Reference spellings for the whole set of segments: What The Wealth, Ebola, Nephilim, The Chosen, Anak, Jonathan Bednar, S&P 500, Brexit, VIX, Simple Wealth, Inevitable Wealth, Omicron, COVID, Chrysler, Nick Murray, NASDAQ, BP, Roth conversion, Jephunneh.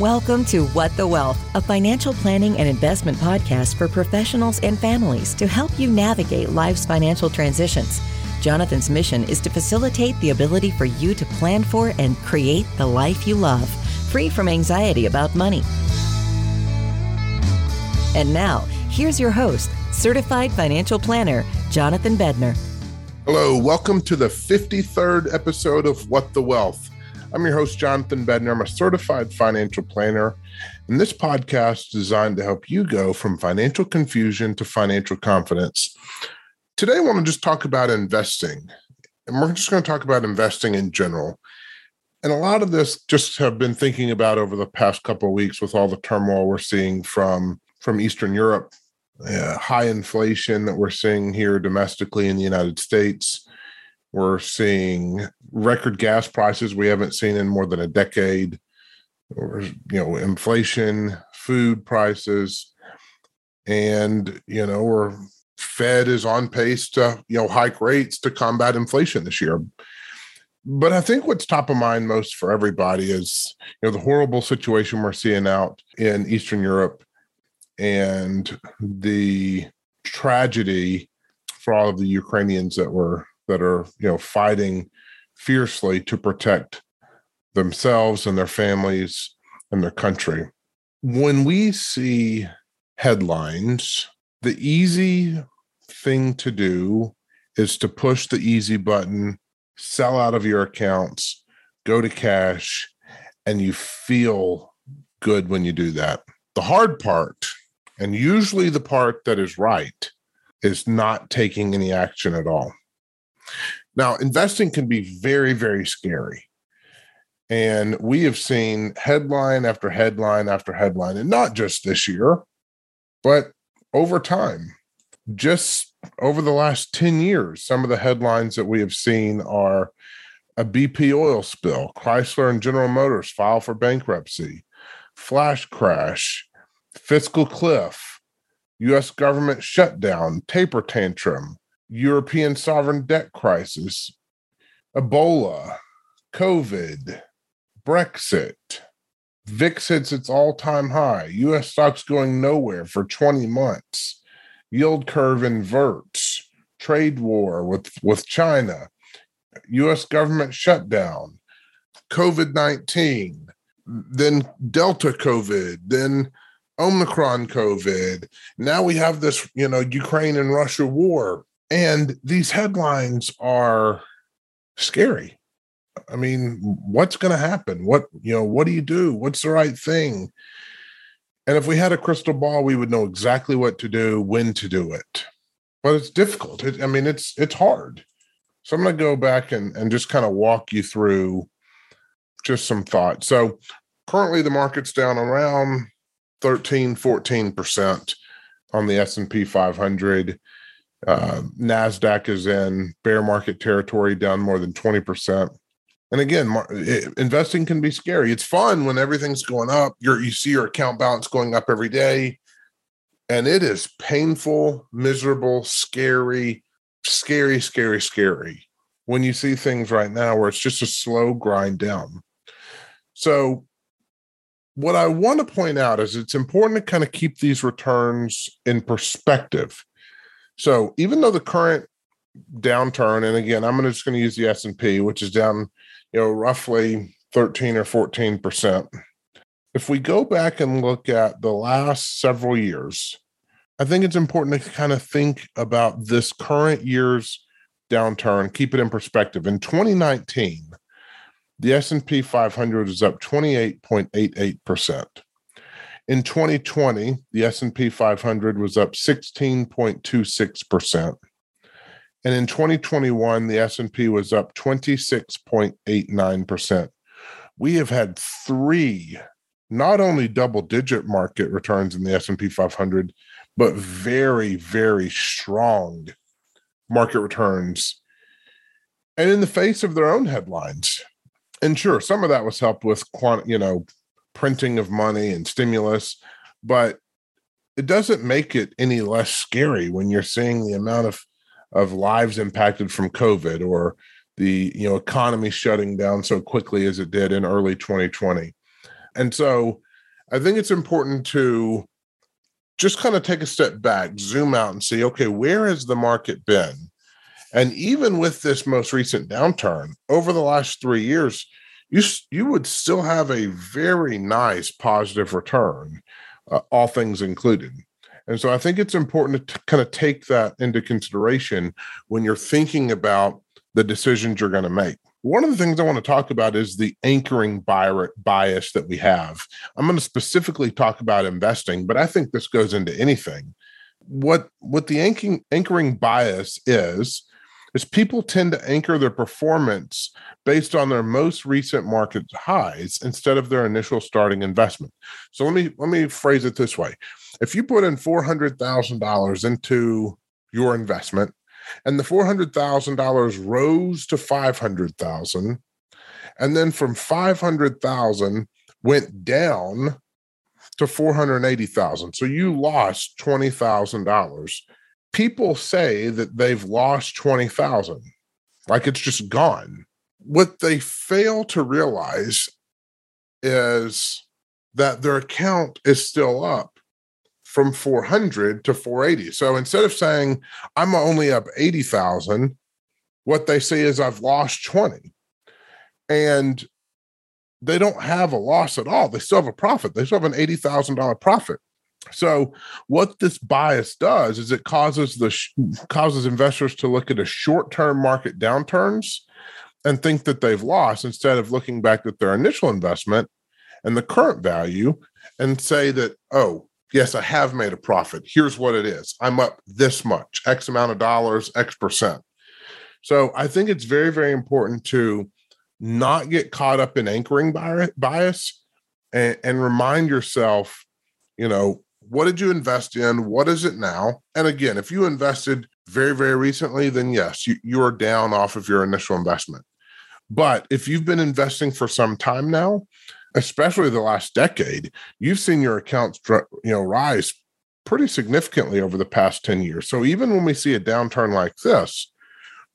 Welcome to What The Wealth, a financial planning and investment podcast for professionals and families to help you navigate life's financial transitions. Jonathan's mission is to facilitate the ability for you to plan for and create the life you love, free from anxiety about money. And now, here's your host, certified financial planner, Jonathan Bednar. Hello, welcome to the 53rd episode of What The Wealth. I'm your host, Jonathan Bednar. I'm a certified financial planner, and this podcast is designed to help you go from financial confusion to financial confidence. Today, I want to just talk about investing, and we're just going to talk about investing in general. And a lot of this just have been thinking about over the past couple of weeks with all the turmoil we're seeing from Eastern Europe, high inflation that we're seeing here domestically in the United States. We're seeing record gas prices we haven't seen in more than a decade, or, inflation, food prices. And, we're Fed is on pace to, hike rates to combat inflation this year. But I think what's top of mind most for everybody is, the horrible situation we're seeing out in Eastern Europe and the tragedy for all of the Ukrainians that are fighting fiercely to protect themselves and their families and their country. When we see headlines, the easy thing to do is to push the easy button, sell out of your accounts, go to cash, and you feel good when you do that. The hard part, and usually the part that is right, is not taking any action at all. Now, investing can be very, very scary. And we have seen headline after headline after headline, and not just this year, but over time. Just over the last 10 years, some of the headlines that we have seen are a BP oil spill, Chrysler and General Motors file for bankruptcy, flash crash, fiscal cliff, U.S. government shutdown, taper tantrum, European sovereign debt crisis, Ebola, COVID, Brexit. VIX hits its all-time high. U.S. stocks going nowhere for 20 months. Yield curve inverts. Trade war with China. U.S. government shutdown. COVID-19. Then Delta COVID. Then Omicron COVID. Now we have this, Ukraine and Russia war. And these headlines are scary. I mean, what's going to happen? What do you do? What's the right thing? And if we had a crystal ball, we would know exactly what to do, when to do it. But it's difficult. It's hard. So I'm going to go back and just kind of walk you through just some thoughts. So currently the market's down around 13, 14% on the S&P 500. NASDAQ is in bear market territory, down more than 20%. And again, investing can be scary. It's fun when everything's going up. You see your account balance going up every day. And it is painful, miserable, scary, scary, scary, scary when you see things right now where it's just a slow grind down. So what I want to point out is it's important to kind of keep these returns in perspective. So even though the current downturn, and again, I'm just going to use the S&P, which is down, roughly 13 or 14%. If we go back and look at the last several years, I think it's important to kind of think about this current year's downturn, keep it in perspective. In 2019, the S&P 500 is up 28.88%. In 2020, the S&P 500 was up 16.26%. And in 2021, the S&P was up 26.89%. We have had three, not only double-digit market returns in the S&P 500, but very, very strong market returns. And in the face of their own headlines. And sure, some of that was helped with, printing of money and stimulus, but it doesn't make it any less scary when you're seeing the amount of lives impacted from COVID or the economy shutting down so quickly as it did in early 2020. And so I think it's important to just kind of take a step back, zoom out and see, okay, where has the market been? And even with this most recent downturn, over the last 3 years, you would still have a very nice positive return, all things included. And so I think it's important to kind of take that into consideration when you're thinking about the decisions you're going to make. One of the things I want to talk about is the anchoring bias that we have. I'm going to specifically talk about investing, but I think this goes into anything. What the anchoring bias is people tend to anchor their performance based on their most recent market highs instead of their initial starting investment. So let me phrase it this way. If you put in $400,000 into your investment and the $400,000 rose to $500,000, and then from $500,000 went down to $480,000. So you lost $20,000. People say that they've lost $20,000, like it's just gone. What they fail to realize is that their account is still up from 400 to 480. So instead of saying, I'm only up 80,000, what they say is I've lost 20. And they don't have a loss at all. They still have a profit. They still have an $80,000 profit. So what this bias does is it causes investors to look at a short-term market downturns and think that they've lost instead of looking back at their initial investment and the current value and say that, oh, yes, I have made a profit. Here's what it is. I'm up this much, X amount of dollars, X percent. So I think it's very, very important to not get caught up in anchoring bias and remind yourself, you know, what did you invest in? What is it now? And again, if you invested very, very recently, then yes, you are down off of your initial investment. But if you've been investing for some time now, especially the last decade, you've seen your accounts, rise pretty significantly over the past 10 years. So even when we see a downturn like this,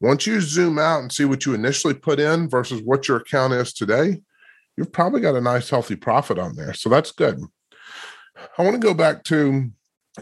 once you zoom out and see what you initially put in versus what your account is today, you've probably got a nice, healthy profit on there. So that's good. I want to go back to,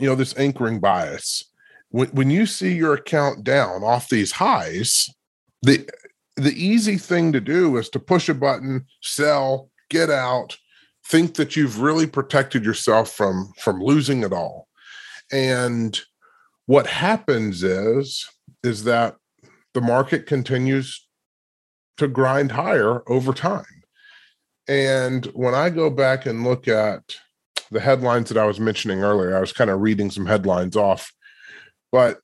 this anchoring bias. When you see your account down off these highs, the easy thing to do is to push a button, sell, get out, think that you've really protected yourself from losing it all. And what happens is that the market continues to grind higher over time. And when I go back and look at the headlines that I was mentioning earlier, I was kind of reading some headlines off, but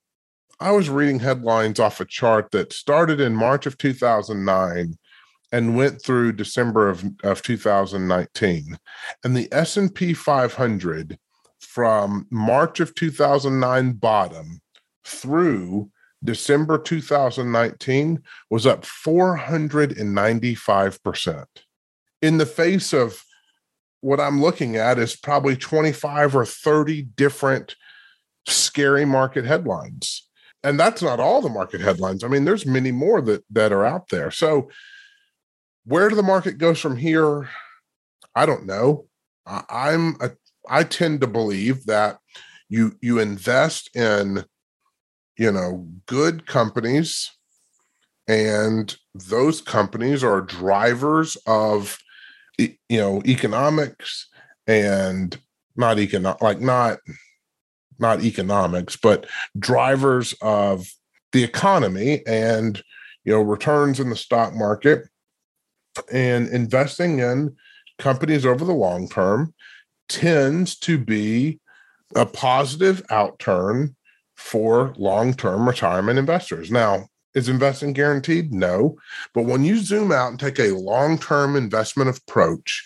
I was reading headlines off a chart that started in March of 2009 and went through December of 2019. And the S&P 500 from March of 2009 bottom through December 2019 was up 495%. In the face of what I'm looking at is probably 25 or 30 different scary market headlines. And that's not all the market headlines. I mean, there's many more that are out there. So where do the market go from here? I don't know. I tend to believe that you invest in, good companies, and those companies are drivers of, economics and not economics, but drivers of the economy and, returns in the stock market. And investing in companies over the long term tends to be a positive outturn for long-term retirement investors. Now, is investing guaranteed? No. But when you zoom out and take a long-term investment approach,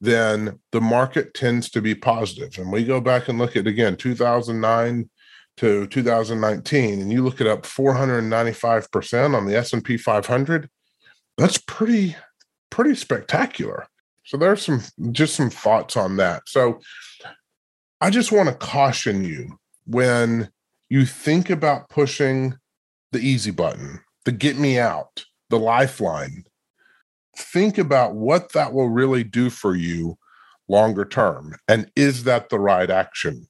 then the market tends to be positive. And we go back and look at, again, 2009 to 2019, and you look it up 495% on the S&P 500. That's pretty spectacular. So there's some thoughts on that. So I just want to caution you when you think about pushing the easy button, the get me out, the lifeline, think about what that will really do for you longer term? And is that the right action?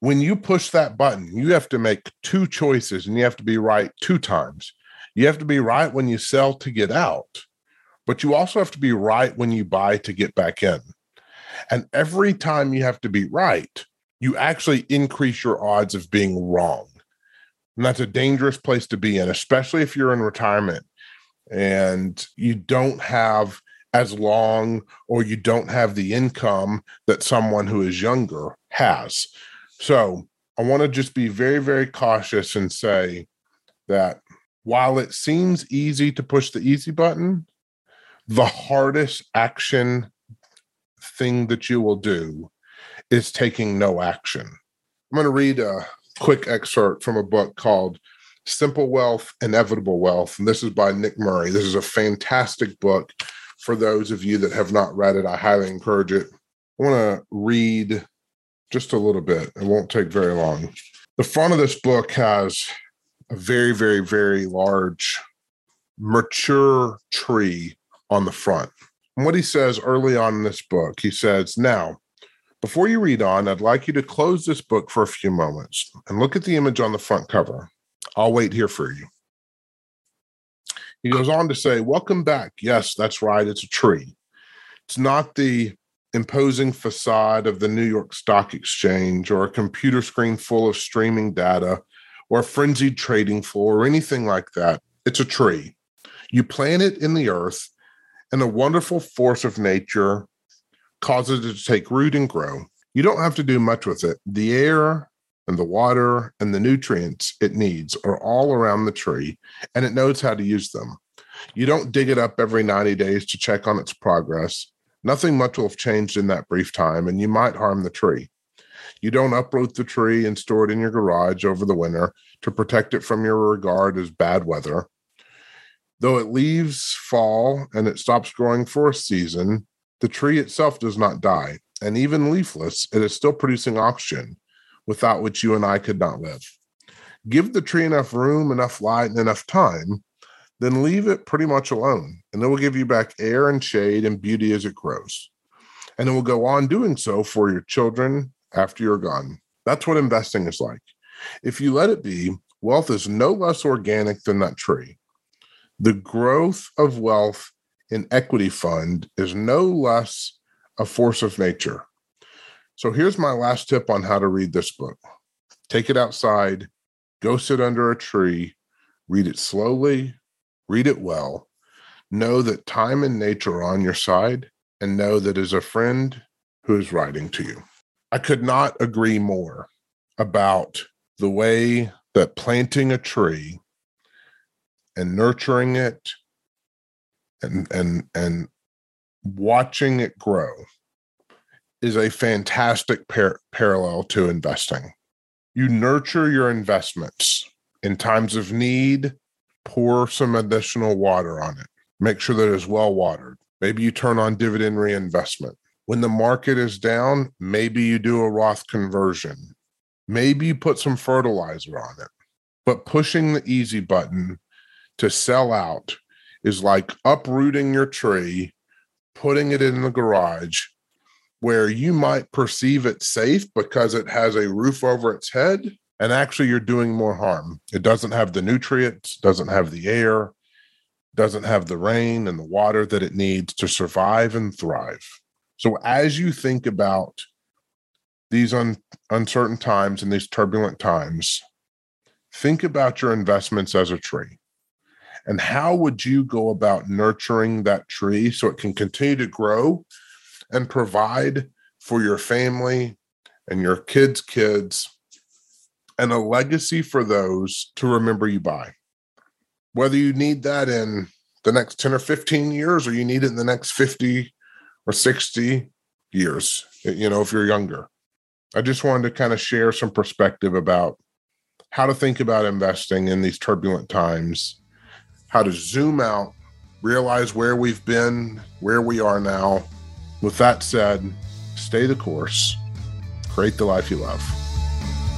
When you push that button, you have to make two choices and you have to be right two times. You have to be right when you sell to get out, but you also have to be right when you buy to get back in. And every time you have to be right, you actually increase your odds of being wrong. And that's a dangerous place to be in, especially if you're in retirement and you don't have as long or you don't have the income that someone who is younger has. So I want to just be very, very cautious and say that while it seems easy to push the easy button, the hardest action thing that you will do is taking no action. I'm going to read a quick excerpt from a book called Simple Wealth, Inevitable Wealth. And this is by Nick Murray. This is a fantastic book. For those of you that have not read it, I highly encourage it. I want to read just a little bit. It won't take very long. The front of this book has a very, very, very large mature tree on the front. And what he says early on in this book, he says, now, before you read on, I'd like you to close this book for a few moments and look at the image on the front cover. I'll wait here for you. He goes on to say, welcome back. Yes, that's right. It's a tree. It's not the imposing facade of the New York Stock Exchange or a computer screen full of streaming data or a frenzied trading floor or anything like that. It's a tree. You plant it in the earth and a wonderful force of nature causes it to take root and grow. You don't have to do much with it. The air and the water and the nutrients it needs are all around the tree, and it knows how to use them. You don't dig it up every 90 days to check on its progress. Nothing much will have changed in that brief time, and you might harm the tree. You don't uproot the tree and store it in your garage over the winter to protect it from your regard as bad weather. Though it leaves fall and it stops growing for a season, the tree itself does not die, and even leafless, it is still producing oxygen, without which you and I could not live. Give the tree enough room, enough light, and enough time, then leave it pretty much alone, and it will give you back air and shade and beauty as it grows. And it will go on doing so for your children after you're gone. That's what investing is like. If you let it be, wealth is no less organic than that tree. The growth of wealth in equity fund is no less a force of nature. So here's my last tip on how to read this book. Take it outside, go sit under a tree, read it slowly, read it well. Know that time and nature are on your side, and know that it is a friend who is writing to you. I could not agree more about the way that planting a tree and nurturing it and watching it grow is a fantastic parallel to investing. You nurture your investments in times of need, pour some additional water on it. Make sure that it is well watered. Maybe you turn on dividend reinvestment. When the market is down, maybe you do a Roth conversion. Maybe you put some fertilizer on it. But pushing the easy button to sell out is like uprooting your tree, putting it in the garage where you might perceive it safe because it has a roof over its head, and actually you're doing more harm. It doesn't have the nutrients, doesn't have the air, doesn't have the rain and the water that it needs to survive and thrive. So as you think about these uncertain times and these turbulent times, think about your investments as a tree. And how would you go about nurturing that tree so it can continue to grow and provide for your family and your kids' kids and a legacy for those to remember you by? Whether you need that in the next 10 or 15 years or you need it in the next 50 or 60 years, if you're younger. I just wanted to kind of share some perspective about how to think about investing in these turbulent times, how to zoom out, realize where we've been, where we are now. With that said, stay the course, create the life you love.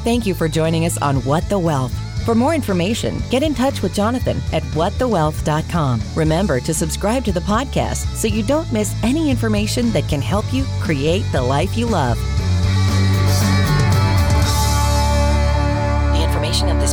Thank you for joining us on What the Wealth. For more information, get in touch with Jonathan at whatthewealth.com. Remember to subscribe to the podcast so you don't miss any information that can help you create the life you love. The information of this